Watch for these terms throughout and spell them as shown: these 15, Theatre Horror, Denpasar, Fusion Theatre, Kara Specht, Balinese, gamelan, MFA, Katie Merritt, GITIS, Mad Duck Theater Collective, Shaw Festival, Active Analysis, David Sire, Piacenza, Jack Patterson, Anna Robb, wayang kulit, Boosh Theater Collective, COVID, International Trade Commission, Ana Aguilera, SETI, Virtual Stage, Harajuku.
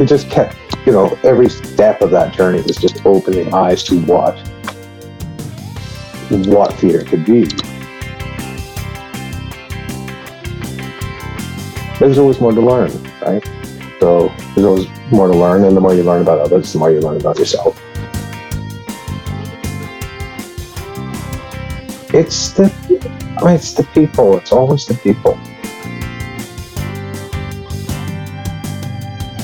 it just kept, you know, every step of that journey was just opening eyes to what theater could be. There's always more to learn, right? So there's always more to learn, and the more you learn about others, the more you learn about yourself. It's the people. It's always the people.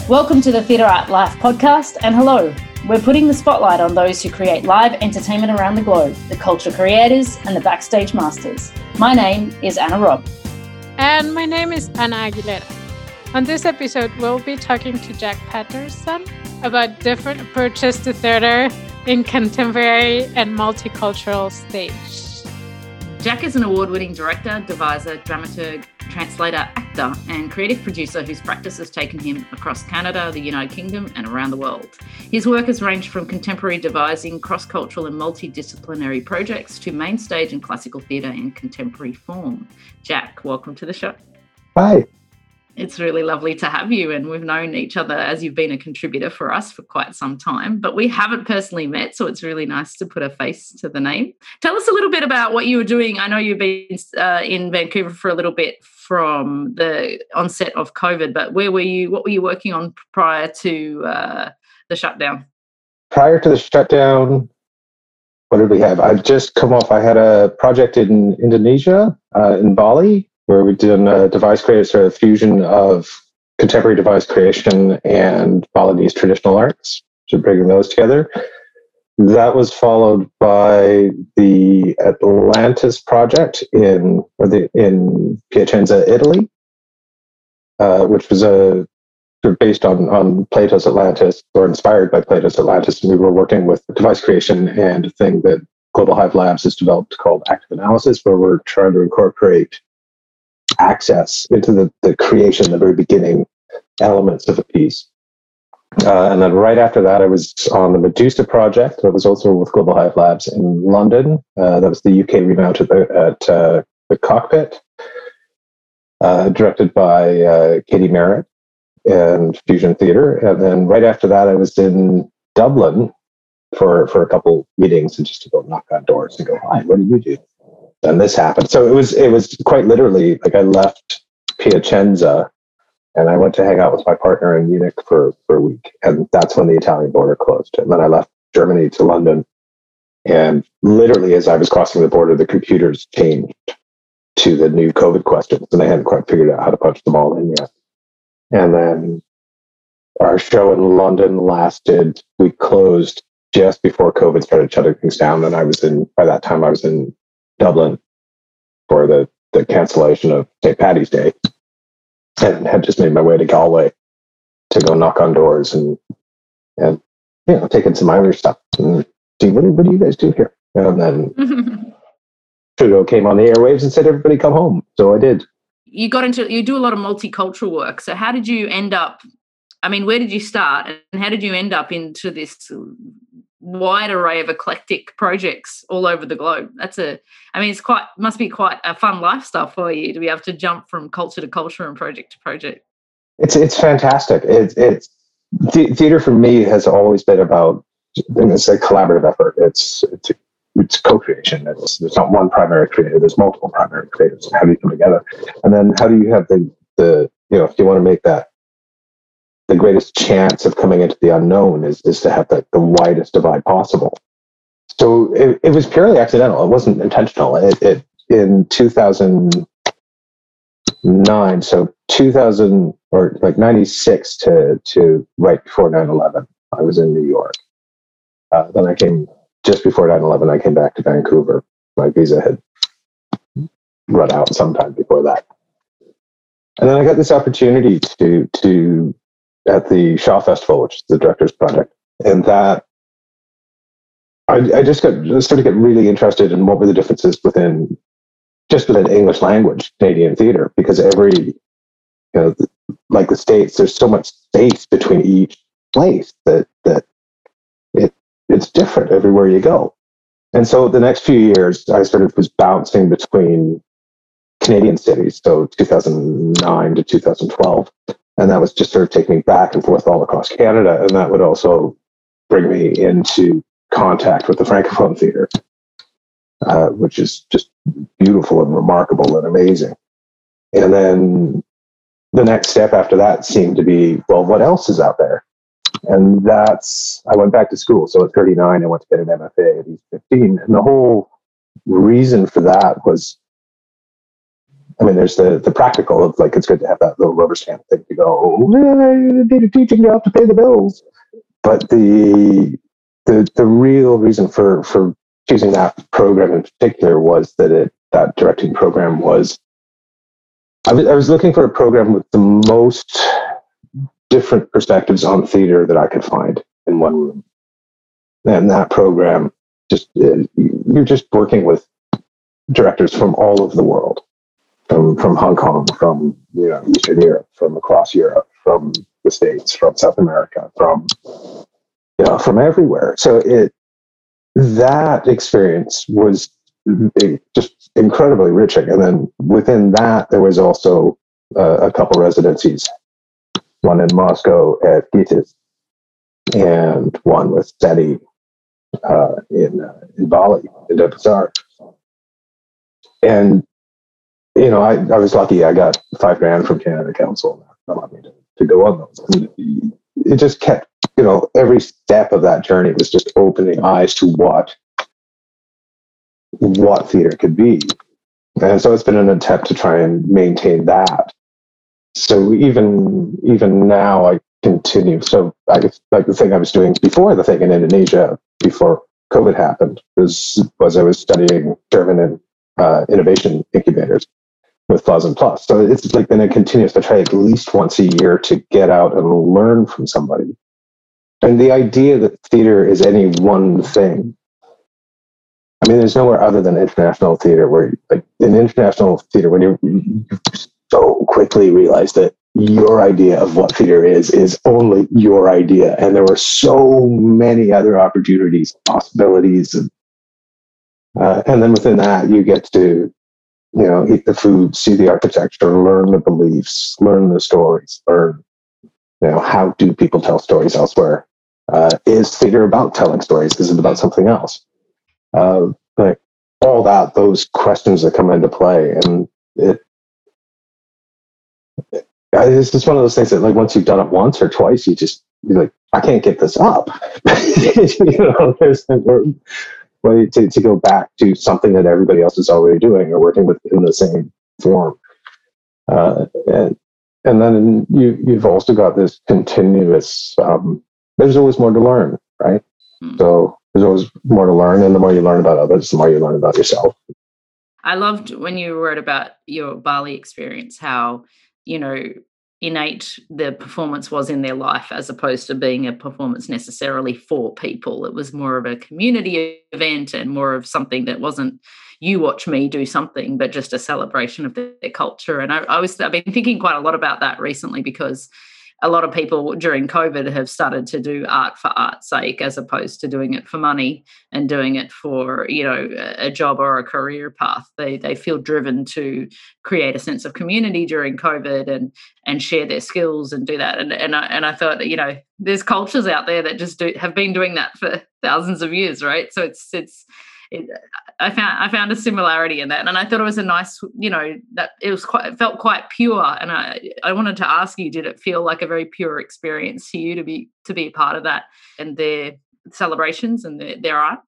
Welcome to the Theatre Art Life Podcast, and hello. We're putting the spotlight on those who create live entertainment around the globe, the culture creators and the backstage masters. My name is Anna Robb. And my name is Ana Aguilera. On this episode, we'll be talking to Jack Patterson about different approaches to theatre in contemporary and multicultural stage. Jack is an award-winning director, deviser, dramaturg, translator, actor, and creative producer whose practice has taken him across Canada, the United Kingdom, and around the world. His work has ranged from contemporary devising, cross-cultural and multidisciplinary projects to main stage and classical theatre in contemporary form. Jack, welcome to the show. Hi. It's really lovely to have you, and we've known each other as you've been a contributor for us for quite some time, but we haven't personally met, so it's really nice to put a face to the name. Tell us a little bit about what you were doing. I know you've been in Vancouver for a little bit from the onset of COVID, but where were you? What were you working on prior to the shutdown? Prior to the shutdown, what did we have? I've just come off. I had a project in Indonesia, in Bali, where we did a device creator, sort of fusion of contemporary device creation and Balinese traditional arts, so bringing those together. That was followed by the Atlantis project in Piacenza, Italy, which was based on Plato's Atlantis, or inspired by Plato's Atlantis. And we were working with device creation and a thing that Global Hive Labs has developed called Active Analysis, where we're trying to incorporate access into the creation, the very beginning elements of a piece. And then right after that, I was on the Medusa project that was also with Global Hive Labs in London. That was the UK remount at the Cockpit, directed by Katie Merritt and Fusion Theatre. And then right after that, I was in Dublin for a couple meetings, and just to go knock on doors and go, "Hi, what do you do?" And this happened. So it was quite literally like I left Piacenza and I went to hang out with my partner in Munich for a week. And that's when the Italian border closed. And then I left Germany to London. And literally as I was crossing the border, the computers changed to the new COVID questions. And I hadn't quite figured out how to punch them all in yet. And then our show in London lasted. We closed just before COVID started shutting things down. And by that time I was in Dublin for the cancellation of St. Paddy's Day, and had just made my way to Galway to go knock on doors and you know, take in some Irish stuff and see what do you guys do here. And then Trudeau came on the airwaves and said, "Everybody come home." So I did. You do a lot of multicultural work. So how did you end up? I mean, where did you start, and how did you end up into this wide array of eclectic projects all over the globe? Must be quite a fun lifestyle for you to be able to jump from culture to culture and project to project. It's fantastic. Theater for me has always been about, and it's a collaborative effort. It's co-creation. There's not one primary creator. There's multiple primary creators. How do you come together? And then how do you have the you know, if you want to make that, the greatest chance of coming into the unknown is to have the widest divide possible. So it was purely accidental. It wasn't intentional. In 2009, so 2000 or like 96 to right before 9/11, I was in New York. Then I came just before 9/11. I came back to Vancouver. My visa had run out sometime before that, and then I got this opportunity to at the Shaw Festival, which is the director's project, and that I just started to get really interested in what were the differences within English language Canadian theater, because like the States, there's so much space between each place that it's different everywhere you go. And so the next few years, I sort of was bouncing between Canadian cities, so 2009 to 2012. And that was just sort of take me back and forth all across Canada. And that would also bring me into contact with the Francophone theater, which is just beautiful and remarkable and amazing. And then the next step after that seemed to be, well, what else is out there? And that's, I went back to school. So at 39, I went to get an MFA at these 15. And the whole reason for that was, I mean, there's the practical of like, it's good to have that little rubber stamp thing to go, I need a teaching job to pay the bills. But the real reason for choosing that program in particular was that that directing program was, I was looking for a program with the most different perspectives on theater that I could find in one room. And that program, just you're just working with directors from all over the world. From Hong Kong, from Eastern Europe, from across Europe, from the States, from South America, from everywhere. So that experience was just incredibly enriching. And then within that, there was also a couple residencies, one in Moscow at GITIS, and one with SETI in Bali, in Denpasar. And I was lucky. I got $5,000 from Canada Council that allowed me to go on those. And it just kept, every step of that journey was just opening eyes to what theater could be. And so it's been an attempt to try and maintain that. So even now I continue. So I guess, like the thing I was doing before the thing in Indonesia, before COVID happened, was I was studying German and innovation incubators with Plus. So it's like been a continuous, I try at least once a year to get out and learn from somebody. And the idea that theater is any one thing, I mean, there's nowhere other than international theater where, like in international theater, when you so quickly realize that your idea of what theater is only your idea. And there were so many other opportunities, possibilities, and then within that, you get to, eat the food, see the architecture, learn the beliefs, learn the stories, learn, how do people tell stories elsewhere? Is theater about telling stories? Is it about something else? Like all that, those questions that come into play. And it's just one of those things that, like, once you've done it once or twice, you're like, I can't get this up. There's way to go back to something that everybody else is already doing or working with in the same form, and then you've also got this continuous. There's always more to learn, right? So there's always more to learn, and the more you learn about others, the more you learn about yourself. I loved when you wrote about your Bali experience, how innate the performance was in their life, as opposed to being a performance necessarily for people. It was more of a community event and more of something that wasn't you watch me do something, but just a celebration of their culture. And I've been thinking quite a lot about that recently, because a lot of people during COVID have started to do art for art's sake, as opposed to doing it for money and doing it for, a job or a career path. They feel driven to create a sense of community during COVID and share their skills and do that. And I thought, there's cultures out there that just have been doing that for thousands of years, right? So I found a similarity in that, and I thought it was a nice, that it felt quite pure. And I wanted to ask you, did it feel like a very pure experience to you to be a part of that and their celebrations and their art?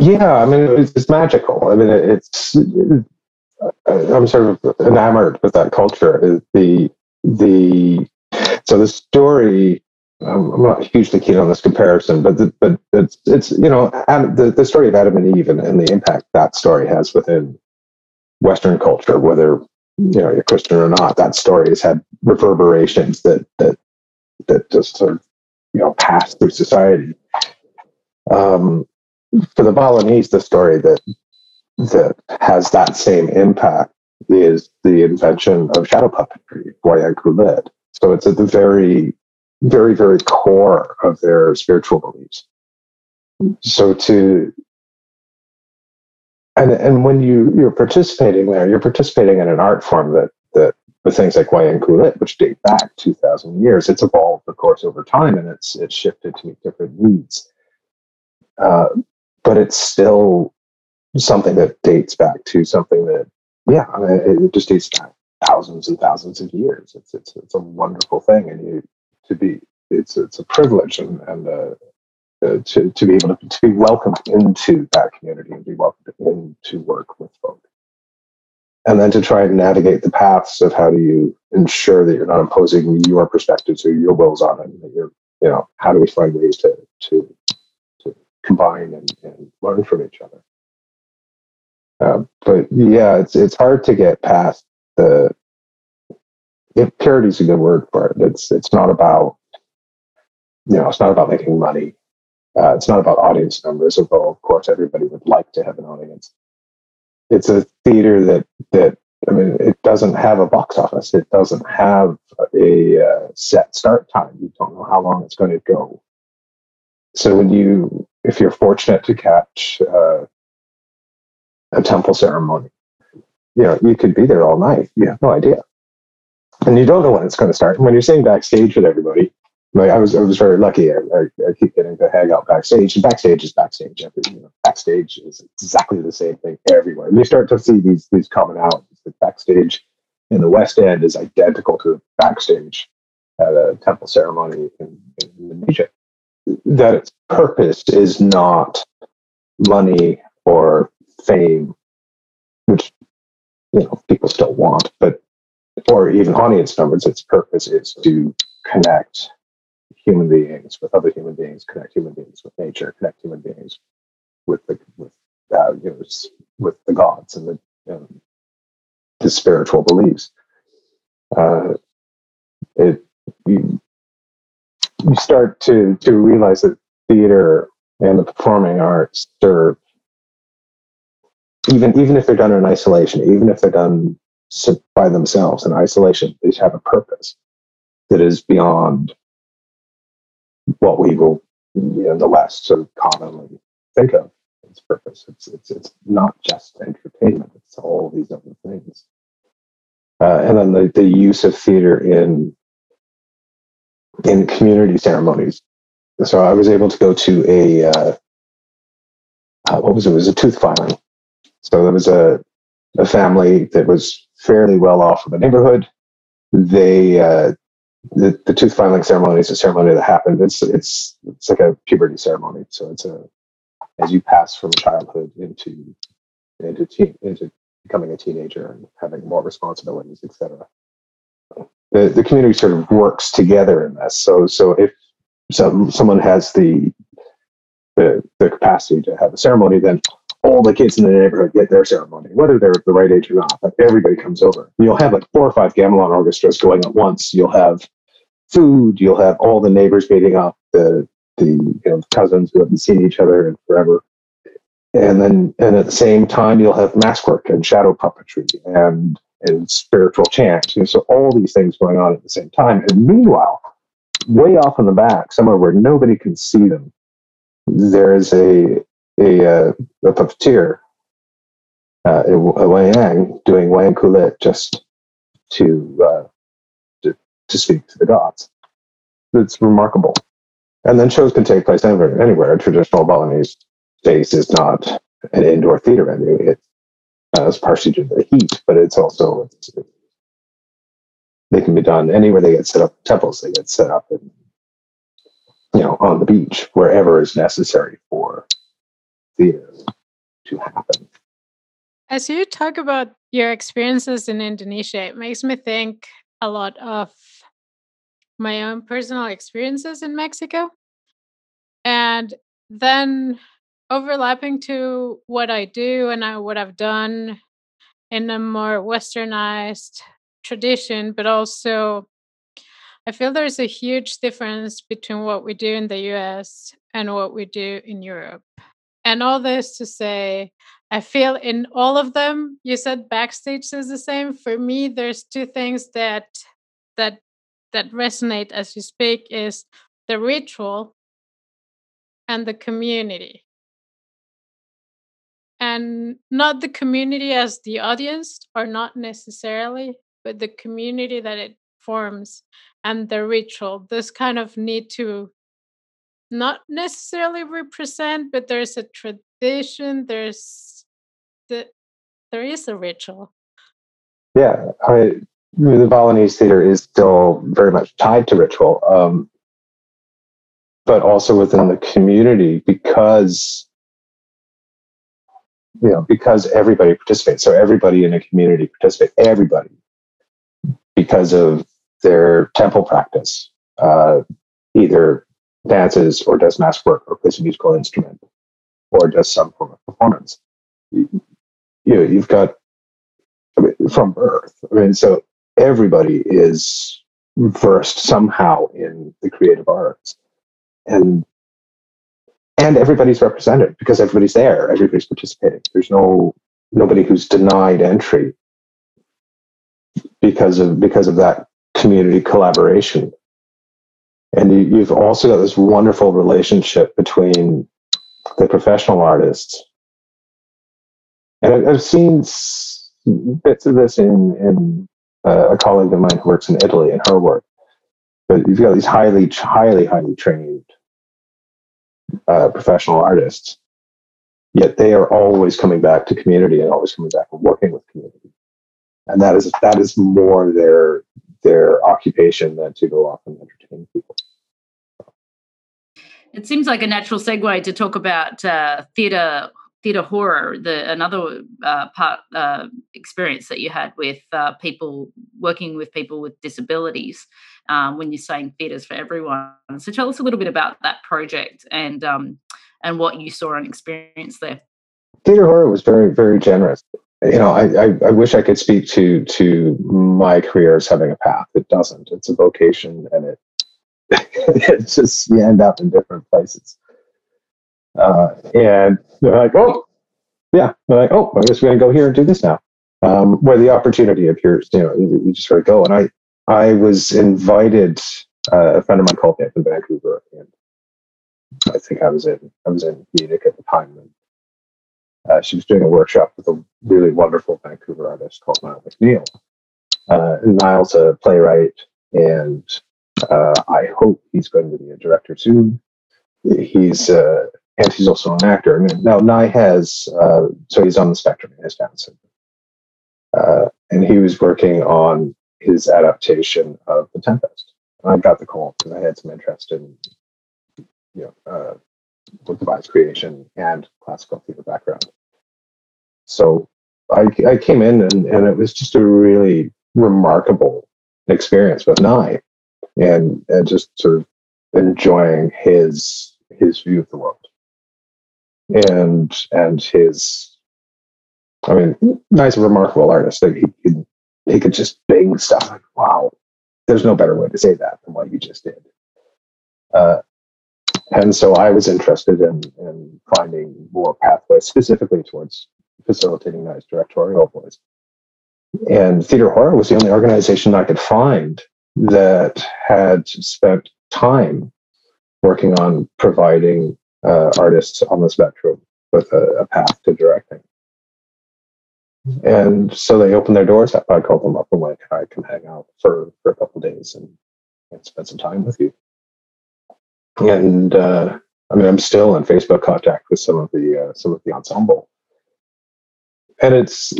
Yeah, I mean, it's magical. I mean, I'm sort of enamored with that culture. So the story. I'm not hugely keen on this comparison, but it's the story of Adam and Eve and the impact that story has within Western culture, whether you're Christian or not, that story has had reverberations that just sort of pass through society. For the Balinese, the story that has that same impact is the invention of shadow puppetry, wayang kulit. So it's at the very very, very core of their spiritual beliefs. So and when you're participating there, you're participating in an art form that But things like wayang kulit, which date back 2,000 years, it's evolved, of course, over time, and it's shifted to meet different needs. But it's still something that dates back to something that, yeah, I mean, it just dates back thousands and thousands of years. It's a wonderful thing, and it's a privilege and to be able to be welcomed into that community and be welcomed into work with folk. And then to try and navigate the paths of how do you ensure that you're not imposing your perspectives or your wills on it, and that you're, how do we find ways to combine and learn from each other. But yeah, it's hard to get past the. If parity is a good word for it, it's not about, it's not about making money. It's not about audience numbers, although of course everybody would like to have an audience. It's a theater that I mean, it doesn't have a box office. It doesn't have a set start time. You don't know how long it's going to go. So if you're fortunate to catch a temple ceremony, you could be there all night. You have no idea, and you don't know when it's going to start. And when you're sitting backstage with everybody, like I was very lucky. I keep getting to hang out backstage. And backstage is backstage. Backstage is exactly the same thing everywhere. And you start to see these commonalities. The backstage in the West End is identical to the backstage at a temple ceremony in Indonesia. That its purpose is not money or fame, which people still want, but or even audience numbers. Its purpose is to connect human beings with other human beings, connect human beings with nature, connect human beings with the gods and the spiritual beliefs. You start to realize that theater and the performing arts serve, even if they're done in isolation, even if they're done by themselves in isolation, they have a purpose that is beyond what we will in the West sort of commonly think of its purpose. It's not just entertainment, it's all these other things. And then the use of theater in community ceremonies. So I was able to go to a tooth filing. So there was a family that was fairly well off in the neighborhood. The tooth filing ceremony is a ceremony that happened. It's like a puberty ceremony. So it's as you pass from childhood into becoming a teenager and having more responsibilities, etc. The community sort of works together in this. So if someone has the capacity to have a ceremony, then all the kids in the neighborhood get their ceremony, whether they're the right age or not. Like everybody comes over. You'll have like 4 or 5 gamelan orchestras going at once. You'll have food. You'll have all the neighbors meeting up, the cousins who haven't seen each other in forever. And at the same time, you'll have mask work and shadow puppetry and spiritual chant. So all these things going on at the same time. And meanwhile, way off in the back, somewhere where nobody can see them, there is a puppeteer, a wayang, doing wayang kulit just to speak to the gods. It's remarkable. And then shows can take place anywhere. A traditional Balinese space is not an indoor theater venue. It's partially due to the heat, but it's also they can be done anywhere. They get set up in temples. They get set up in, on the beach, wherever is necessary for theater to happen. As you talk about your experiences in Indonesia, it makes me think a lot of my own personal experiences in Mexico, and then overlapping to what I do and what I've done in a more westernized tradition, but also I feel there's a huge difference between what we do in the US and what we do in Europe. And all this to say, I feel in all of them, you said backstage is the same. For me, there's two things that resonate as you speak, is the ritual and the community. And not the community as the audience, or not necessarily, but the community that it forms and the ritual, this kind of need to not necessarily represent, but there's a tradition, there is a ritual. Yeah, the Balinese theater is still very much tied to ritual, but also within the community because everybody participates. So everybody in a community participates, everybody, because of their temple practice, either dances or does mask work or plays a musical instrument or does some form of performance. You've got from birth. So everybody is versed somehow in the creative arts, and everybody's represented because everybody's there, everybody's participating. There's nobody who's denied entry because of that community collaboration. And you've also got this wonderful relationship between the professional artists. And I've seen bits of this in a colleague of mine who works in Italy and her work. But you've got these highly trained professional artists, yet they are always coming back to community and always coming back and working with community. And that is more their occupation than to go off and entertain people. It seems like a natural segue to talk about theatre horror, another experience that you had with people, working with people with disabilities, when you're saying theatre's for everyone. So tell us a little bit about that project and what you saw and experienced there. Theatre horror was very, very generous. I wish I could speak to my career as having a path. It doesn't. It's a vocation, and it just, you end up in different places. And they're like, I guess we're going to go here and do this now, where the opportunity appears. You just sort of go. And I was invited. A friend of mine called me up in Vancouver, and I think I was in Munich at the time. And, she was doing a workshop with a really wonderful Vancouver artist called Nyle McNeil. Nile's a playwright, and I hope he's going to be a director soon. He's also an actor. Now, Nye has, so he's on the spectrum, he has Down syndrome. And he was working on his adaptation of The Tempest. And I got the call because I had some interest in, book device creation and classical theater background. So I came in, and it was just a really remarkable experience with Nye, and just sort of enjoying his view of the world and his, Nye's a remarkable artist. Like he could just bang stuff like, wow, there's no better way to say that than what you just did. And so I was interested in finding more pathways specifically towards facilitating Nye's directorial voice. And Theatre Horror was the only organization I could find that had spent time working on providing artists on the spectrum with a path to directing. And so they opened their doors up. I called them up and went, I can hang out for a couple of days and spend some time with you. And I'm still in Facebook contact with some of the ensemble, and it's,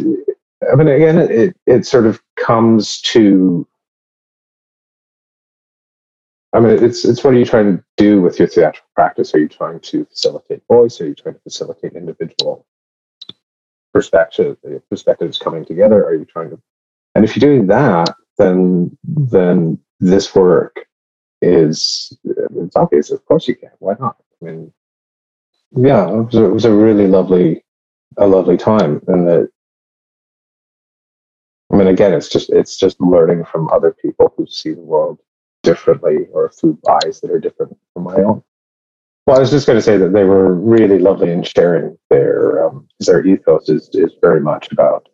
again, it sort of comes to, it's what are you trying to do with your theatrical practice? Are you trying to facilitate voice? Are you trying to facilitate individual perspectives coming together? Are you trying to, and if you're doing that, then this work is, it's obvious, of course you can, why not? It was a really lovely time, and that, again, it's just learning from other people who see the world differently or through eyes that are different from my own. Well, I was just going to say that they were really lovely in sharing their ethos is very much about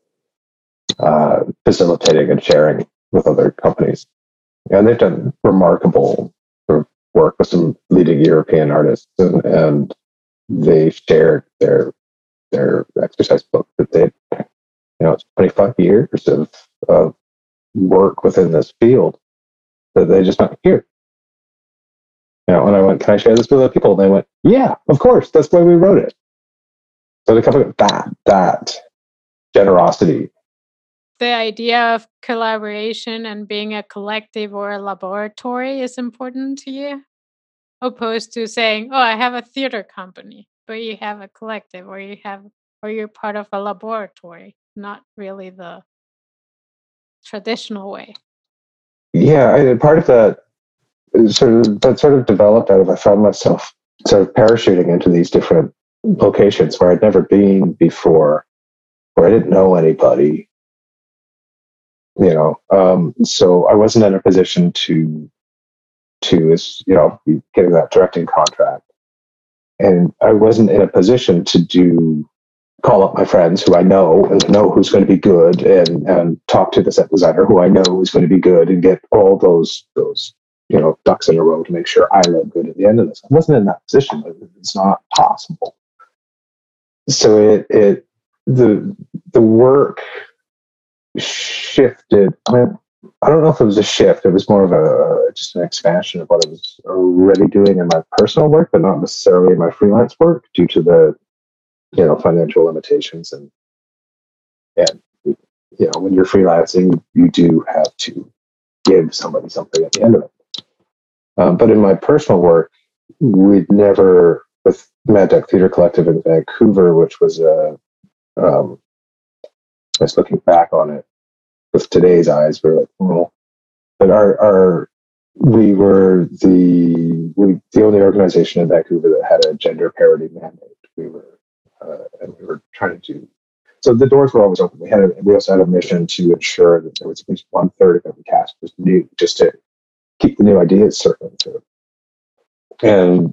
facilitating and sharing with other companies. And they've done remarkable work with some leading European artists, and they shared their exercise book that they, it's 25 years of work within this field that they just don't hear. You know, and I went, can I share this with other people? And they went, yeah, of course. That's why we wrote it. So the company, that generosity. The idea of collaboration and being a collective or a laboratory is important to you, opposed to saying, oh, I have a theater company, but you have a collective or you're part of a laboratory, not really the traditional way. Yeah, part of that sort of developed out of, I found myself sort of parachuting into these different locations where I'd never been before, where I didn't know anybody, you know. So I wasn't in a position to getting that directing contract, and I wasn't in a position to call up my friends who I know and know who's going to be good, and talk to the set designer who I know is going to be good, and get all those ducks in a row to make sure I look good at the end of this. I wasn't in that position. It's not possible. So the work shifted. I mean, I don't know if it was a shift. It was more of just an expansion of what I was already doing in my personal work, but not necessarily in my freelance work due to the financial limitations and when you're freelancing, you do have to give somebody something at the end of it. But in my personal work, we'd never, with Mad Duck Theater Collective in Vancouver, which was I was looking back on it with today's eyes, we're like, oh. But we were the only organization in Vancouver that had a gender parity mandate. We were trying to do, so the doors were always open. We also had a mission to ensure that there was at least 1/3 of every cast was new, just to keep the new ideas circling through. And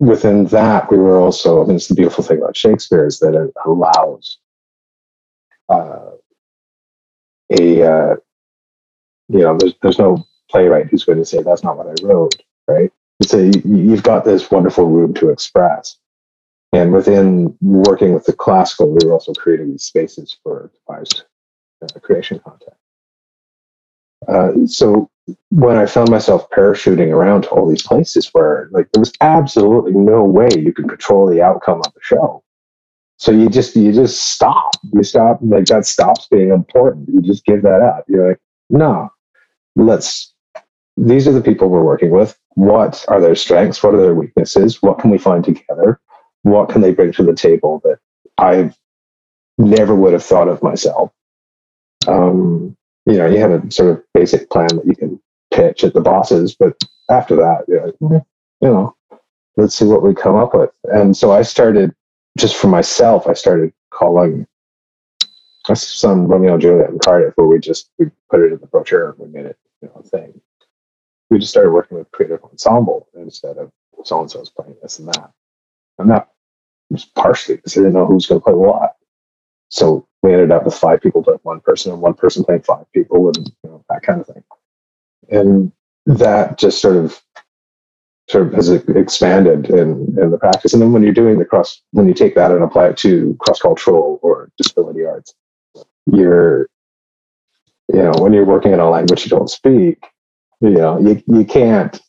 within that, we were also, I mean, it's the beautiful thing about Shakespeare is that it allows there's no playwright who's going to say, that's not what I wrote, right? So you've got this wonderful room to express. And within working with the classical, we were also creating these spaces for devised creation content. So when I found myself parachuting around to all these places where, like, there was absolutely no way you could control the outcome of the show, so you just stop. You stop, like, that stops being important. You just give that up. You're like, no, let's. These are the people we're working with. What are their strengths? What are their weaknesses? What can we find together? What can they bring to the table that I never would have thought of myself? You have a sort of basic plan that you can pitch at the bosses, but after that, you're like, let's see what we come up with. And so I started, just for myself, I started calling some Romeo and Juliet in Cardiff, where we put it in the brochure and we made it a thing. We just started working with creative ensemble instead of so-and-so's playing this and that. I'm not, just partially because I didn't know who was going to play what. So we ended up with 5 people playing 1 person and 1 person playing 5 people, and that kind of thing. And that just sort of has expanded in the practice. And then when you're doing when you take that and apply it to cross-cultural or disability arts, when you're working in a language you don't speak, you can't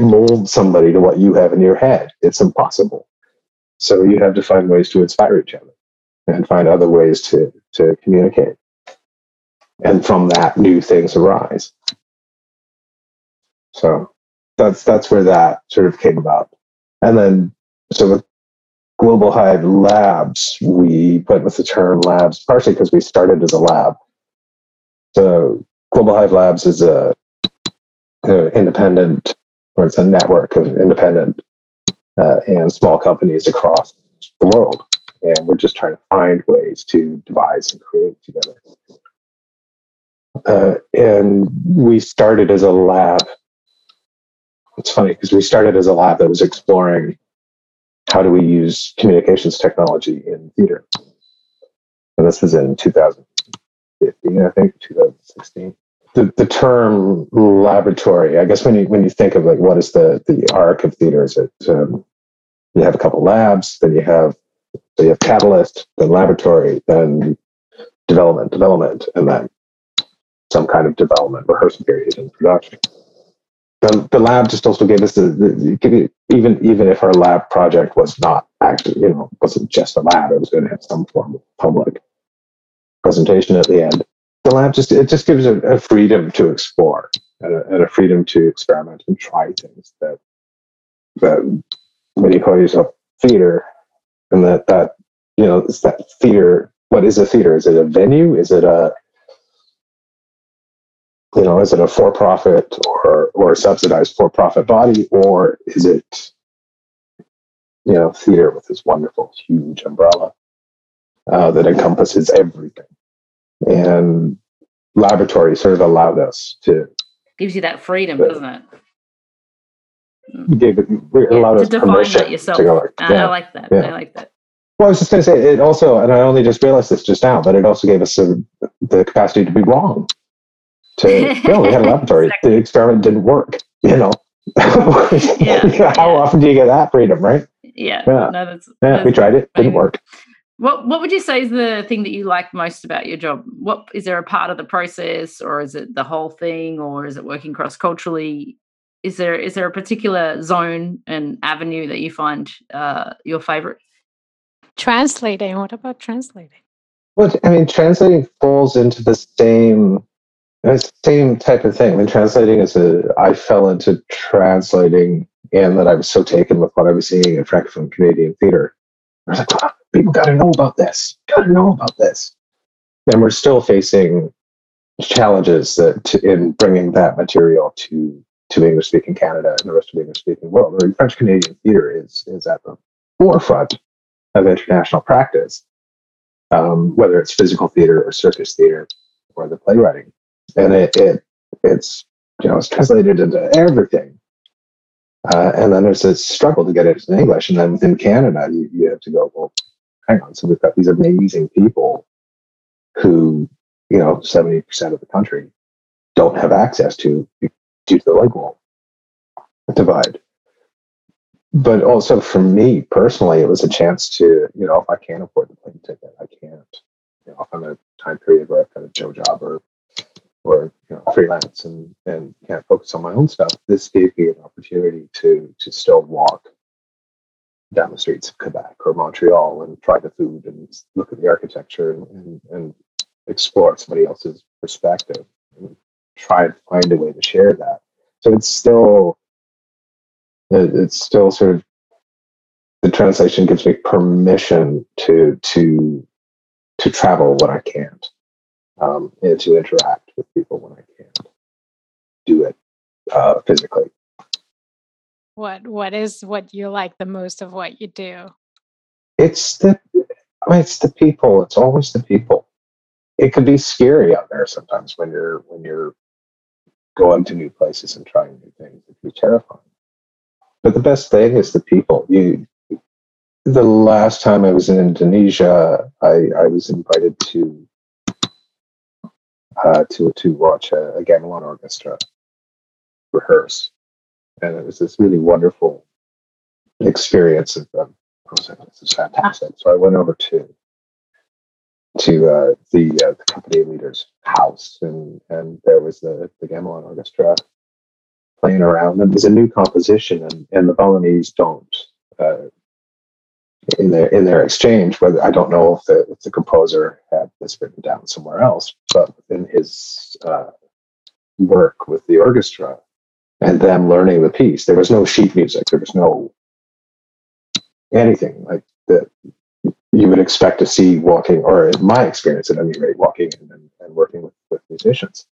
mold somebody to what you have in your head. It's impossible. So you have to find ways to inspire each other and find other ways to communicate. And from that, new things arise. So that's where that sort of came about. And then, so with Global Hive Labs, we went with the term labs, partially because we started as a lab. So Global Hive Labs is an independent, or it's a network of independent and small companies across the world. And we're just trying to find ways to devise and create together. And we started as a lab. It's funny because we started as a lab that was exploring how do we use communications technology in theater. And this was in 2015, I think, 2016. The term laboratory, I guess, when you think of, like, what is the arc of theater, is it you have a couple labs, then you have Catalyst, then laboratory, then development, and then some kind of development rehearsal period and production. The lab just also gave us even if our lab project was not actually, wasn't just a lab, it was going to have some form of public presentation at the end. The lab just gives a freedom to explore and a freedom to experiment and try things that when you call yourself theater, and it's that theater. What is a theater? Is it a venue? Is it a for-profit or subsidized for-profit body, or is it, theater with this wonderful, huge umbrella that encompasses everything? And laboratory sort of allowed us to... Gives you that freedom, doesn't it? Allowed us to define that yourself. To go I like that. Yeah. I like that. Well, I was just going to say, it also, and I only just realized this just now, but it also gave us the capacity to be wrong. We had a laboratory. Exactly. The experiment didn't work, How often do you get that freedom, right? Yeah. Yeah. No, that's we tried it. Didn't work. What would you say is the thing that you like most about your job? What is there a part of the process, or is it the whole thing, or is it working cross-culturally? Is there a particular zone and avenue that you find your favorite? Translating. What about translating? Well, translating falls into the same type of thing. I mean, translating I fell into translating, and that I was so taken with what I was seeing in Francophone Canadian theatre. I was like, oh, people got to know about this. And we're still facing challenges in bringing that material to English-speaking Canada and the rest of the English-speaking world. I mean, French Canadian theatre is at the forefront of international practice, whether it's physical theatre or circus theatre or the playwriting. And it's translated into everything, and then there's a struggle to get it in English. And then within Canada, you have to go, well, hang on. So we've got these amazing people who 70% of the country don't have access to due to the lingual divide. But also for me personally, it was a chance to if I can't afford the plane ticket, I can't. If I'm in a time period where I've got a job or freelance and can't focus on my own stuff, this gave me an opportunity to still walk down the streets of Quebec or Montreal and try the food and look at the architecture and explore somebody else's perspective and try and find a way to share that. So it's still sort of, the translation gives me permission to travel when I can't. And to interact with people when I can't do it physically. What is what you like the most of what you do? It's the people. It's always the people. It can be scary out there sometimes when you're going to new places and trying new things. It can be terrifying. But the best thing is the people. The last time I was in Indonesia, I was invited to watch a gamelan orchestra rehearse, and it was this really wonderful experience of them. I was like, this is fantastic. So I went over to the company leader's house, and there was the gamelan orchestra playing around. And it was a new composition, and the Balinese don't in their exchange, whether I don't know if the composer had this written down somewhere else, but in his work with the orchestra and them learning the piece, there was no sheet music, there was no anything like that you would expect to see walking, or in my experience at any rate, walking and working with musicians.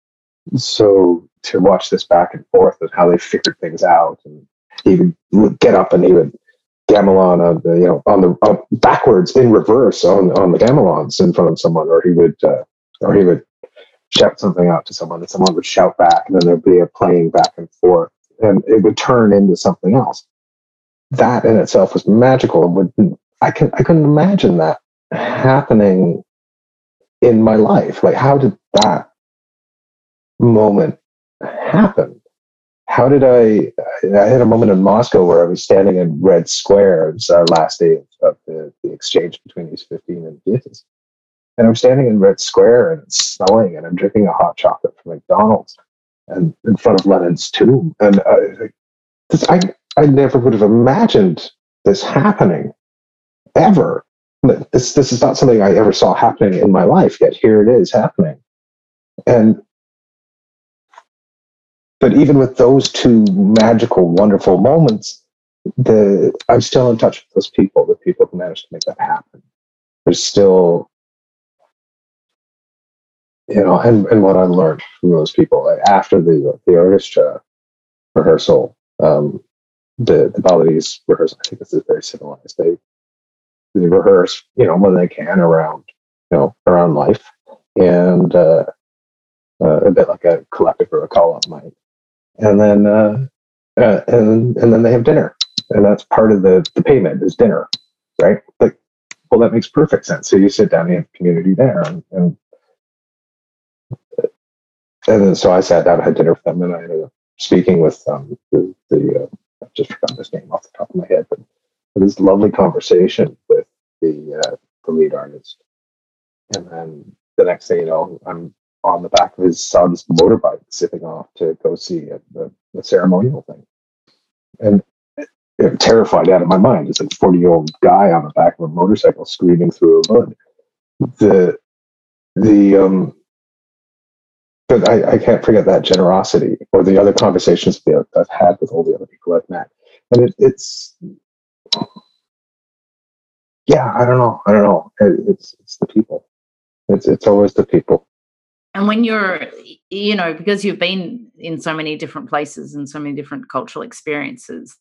So to watch this back and forth and how they figured things out, and he would get up and he would gamelan on the backwards in reverse on the gamelans in front of someone, or he would shout something out to someone, and someone would shout back, and then there'd be a playing back and forth, and it would turn into something else. That in itself was magical, and I couldn't imagine that happening in my life. Like, how did that moment happen? How did I had a moment in Moscow where I was standing in Red Square. It was our last day of the exchange between these 15 and GITIS. And I'm standing in Red Square and it's snowing and I'm drinking a hot chocolate from McDonald's and in front of Lenin's tomb. And I never would have imagined this happening ever. This is not something I ever saw happening in my life, yet here it is happening. But even with those two magical, wonderful moments, I'm still in touch with those people, the people who managed to make that happen. There's still, and what I learned from those people, like after the orchestra rehearsal, the Balinese rehearsal, I think this is very civilized. They rehearse, when they can around life, and a bit like a collective or a call-up mic, and then they have dinner, and that's part of the payment is dinner, right? Like, well, that makes perfect sense. So you sit down, you have community there, and then so I sat down, had dinner with them, and I ended up speaking with I just forgot his name off the top of my head, but this lovely conversation with the lead artist, and then the next thing you know, I'm on the back of his son's motorbike, zipping off to go see a ceremonial thing, and I'm terrified out of my mind. It's a 40-year-old guy on the back of a motorcycle screaming through the mud. But I can't forget that generosity or the other conversations that I've had with all the other people I've met, and it's. Yeah, I don't know. It's the people. It's always the people. And when you're, because you've been in so many different places and so many different cultural experiences,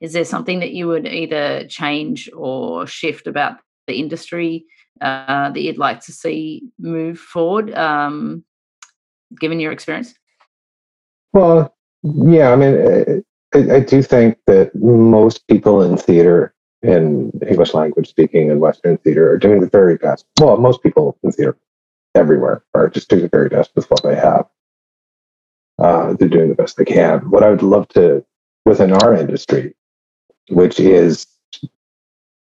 is there something that you would either change or shift about the industry that you'd like to see move forward, given your experience? Well, yeah, I do think that most people in theater, in English language speaking and Western theater, are doing the very best. Well, most people in theater everywhere are just doing the very best with what they have. They're doing the best they can. What I would love to, within our industry, which is,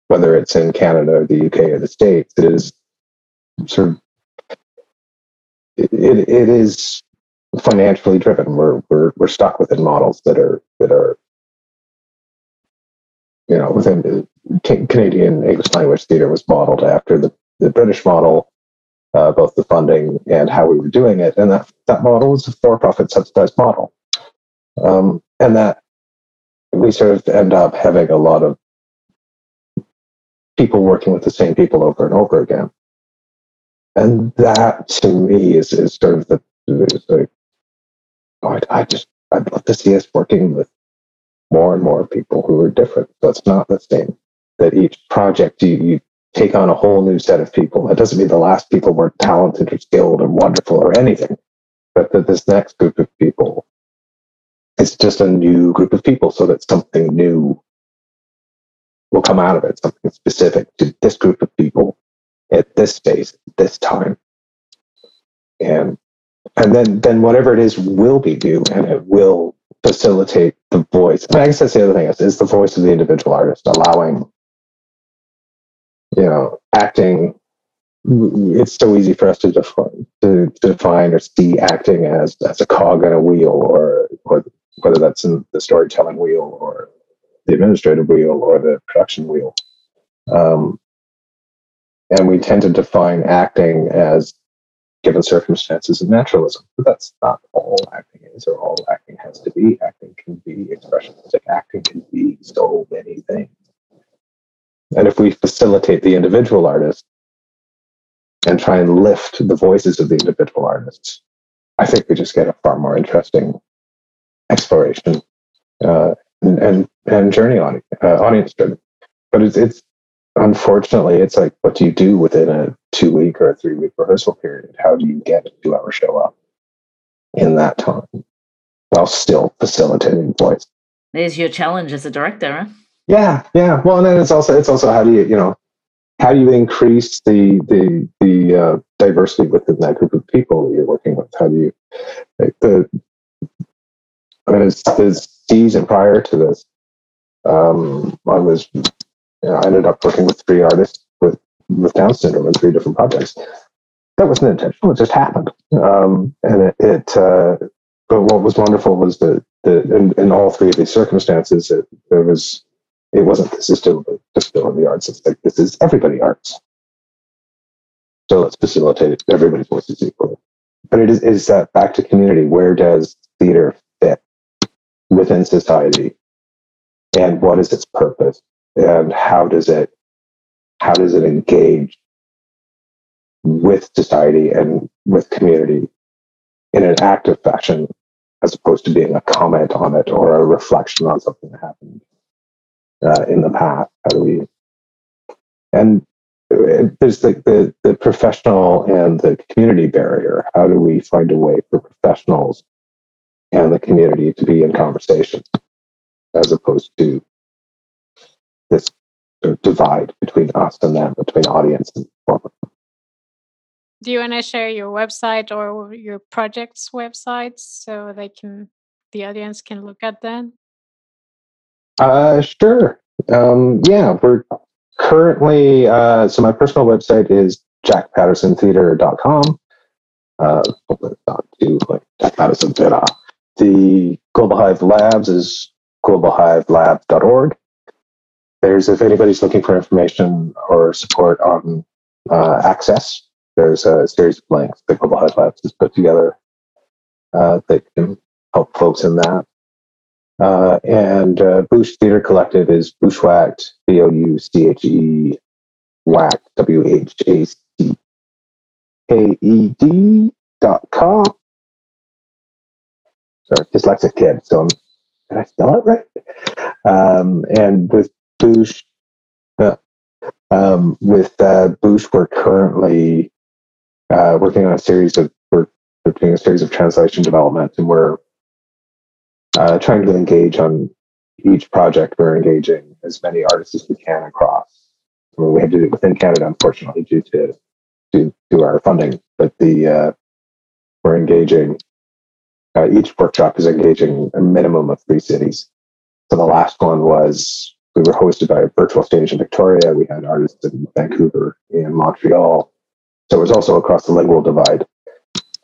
whether it's in Canada or the UK or the States, it is sort of, it is financially driven. We're stuck within models that are within the Canadian English language theater was modeled after the British model, both the funding and how we were doing it, and that model is a for-profit subsidized model, and that we sort of end up having a lot of people working with the same people over and over again, and that to me is sort of the I'd love to see us working with more and more people who are different. That's not the same. That each project you take on a whole new set of people. That doesn't mean the last people were talented or skilled or wonderful or anything, but that this next group of people is just a new group of people, so that something new will come out of it, something specific to this group of people at this space, at this time. And then whatever it is will be new, and it will facilitate the voice. And I guess that's the other thing is the voice of the individual artist, allowing, acting. It's so easy for us to define or see acting as a cog in a wheel, or whether that's in the storytelling wheel or the administrative wheel or the production wheel. And we tend to define acting as given circumstances and naturalism. But that's not all acting is or all acting has to be. Acting can be expressionistic. Acting can be so many things. And if we facilitate the individual artist and try and lift the voices of the individual artists, I think we just get a far more interesting exploration and journey on audience driven. But it's unfortunately, it's like, what do you do within a 2-week or a 3-week rehearsal period? How do you get a 2-hour show up in that time while still facilitating voice? There's your challenge as a director, huh? Yeah. Well, and then it's also how do you increase the diversity within that group of people that you're working with? How do you it's the season prior to this, I ended up working with 3 artists with with Down syndrome in three different projects. That wasn't intentional. It just happened. But what was wonderful was that in all three of these circumstances, it wasn't this is still in the arts. It's like, this is everybody arts. So let's facilitate it. Everybody's voices equally. But it is that back to community. Where does theater fit within society? And what is its purpose? And how does it engage with society and with community in an active fashion, as opposed to being a comment on it or a reflection on something that happened in the past? There's like the professional and the community barrier. How do we find a way for professionals and the community to be in conversation, as opposed to this sort of divide between us and them, between audience and performer? Do you want to share your website or your project's websites so the audience can look at them? Sure. We're currently, so my personal website is jackpattersontheater.com. Jack Patterson Theater. The Global Hive Labs is globalhivelab.org. If anybody's looking for information or support on access, there's a series of links that Global Hive Labs has put together that can help folks in that. Boosh Theater Collective is Booshwhacked, B-O-U-C-H-E, Whack, WHACKED.com. Sorry, dyslexic kid, so did I spell it right? And with Boosh, we're currently working on a series of translation development, and we're trying to engage on each project. We're engaging as many artists as we can across. I mean, we had to do it within Canada, unfortunately, due to our funding. But we're engaging. Each workshop is engaging a minimum of 3 cities. So the last one was, we were hosted by a Virtual Stage in Victoria. We had artists in Vancouver and Montreal. So it was also across the lingual divide.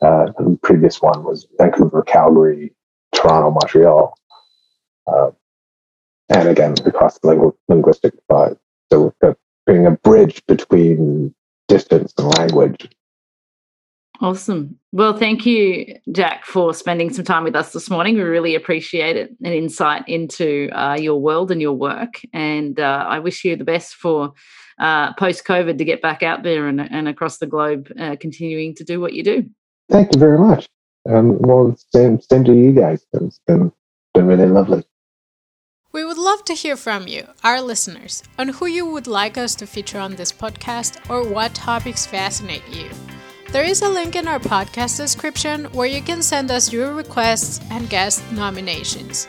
The previous one was Vancouver, Calgary, Toronto, Montreal, and again across the linguistic divide. So being a bridge between distance and language. Awesome. Well, thank you, Jack, for spending some time with us this morning. We really appreciate it, an insight into your world and your work. And I wish you the best for post-COVID to get back out there and across the globe, continuing to do what you do. Thank you very much. Same to you guys. It's been really lovely. We would love to hear from you, our listeners, on who you would like us to feature on this podcast or what topics fascinate you. There is a link in our podcast description where you can send us your requests and guest nominations.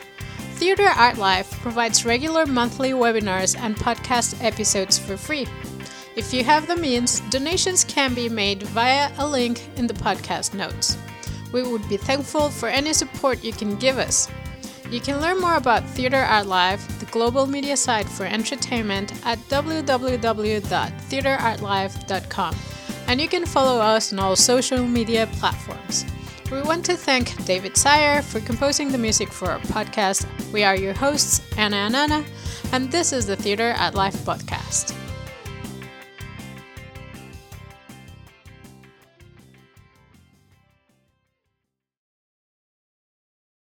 Theatre Art Life provides regular monthly webinars and podcast episodes for free. If you have the means, donations can be made via a link in the podcast notes. We would be thankful for any support you can give us. You can learn more about Theatre Art Life, the global media site for entertainment, at www.theatreartlife.com. And you can follow us on all social media platforms. We want to thank David Sire for composing the music for our podcast. We are your hosts, Anna and Anna, and this is the Theatre Art Life podcast.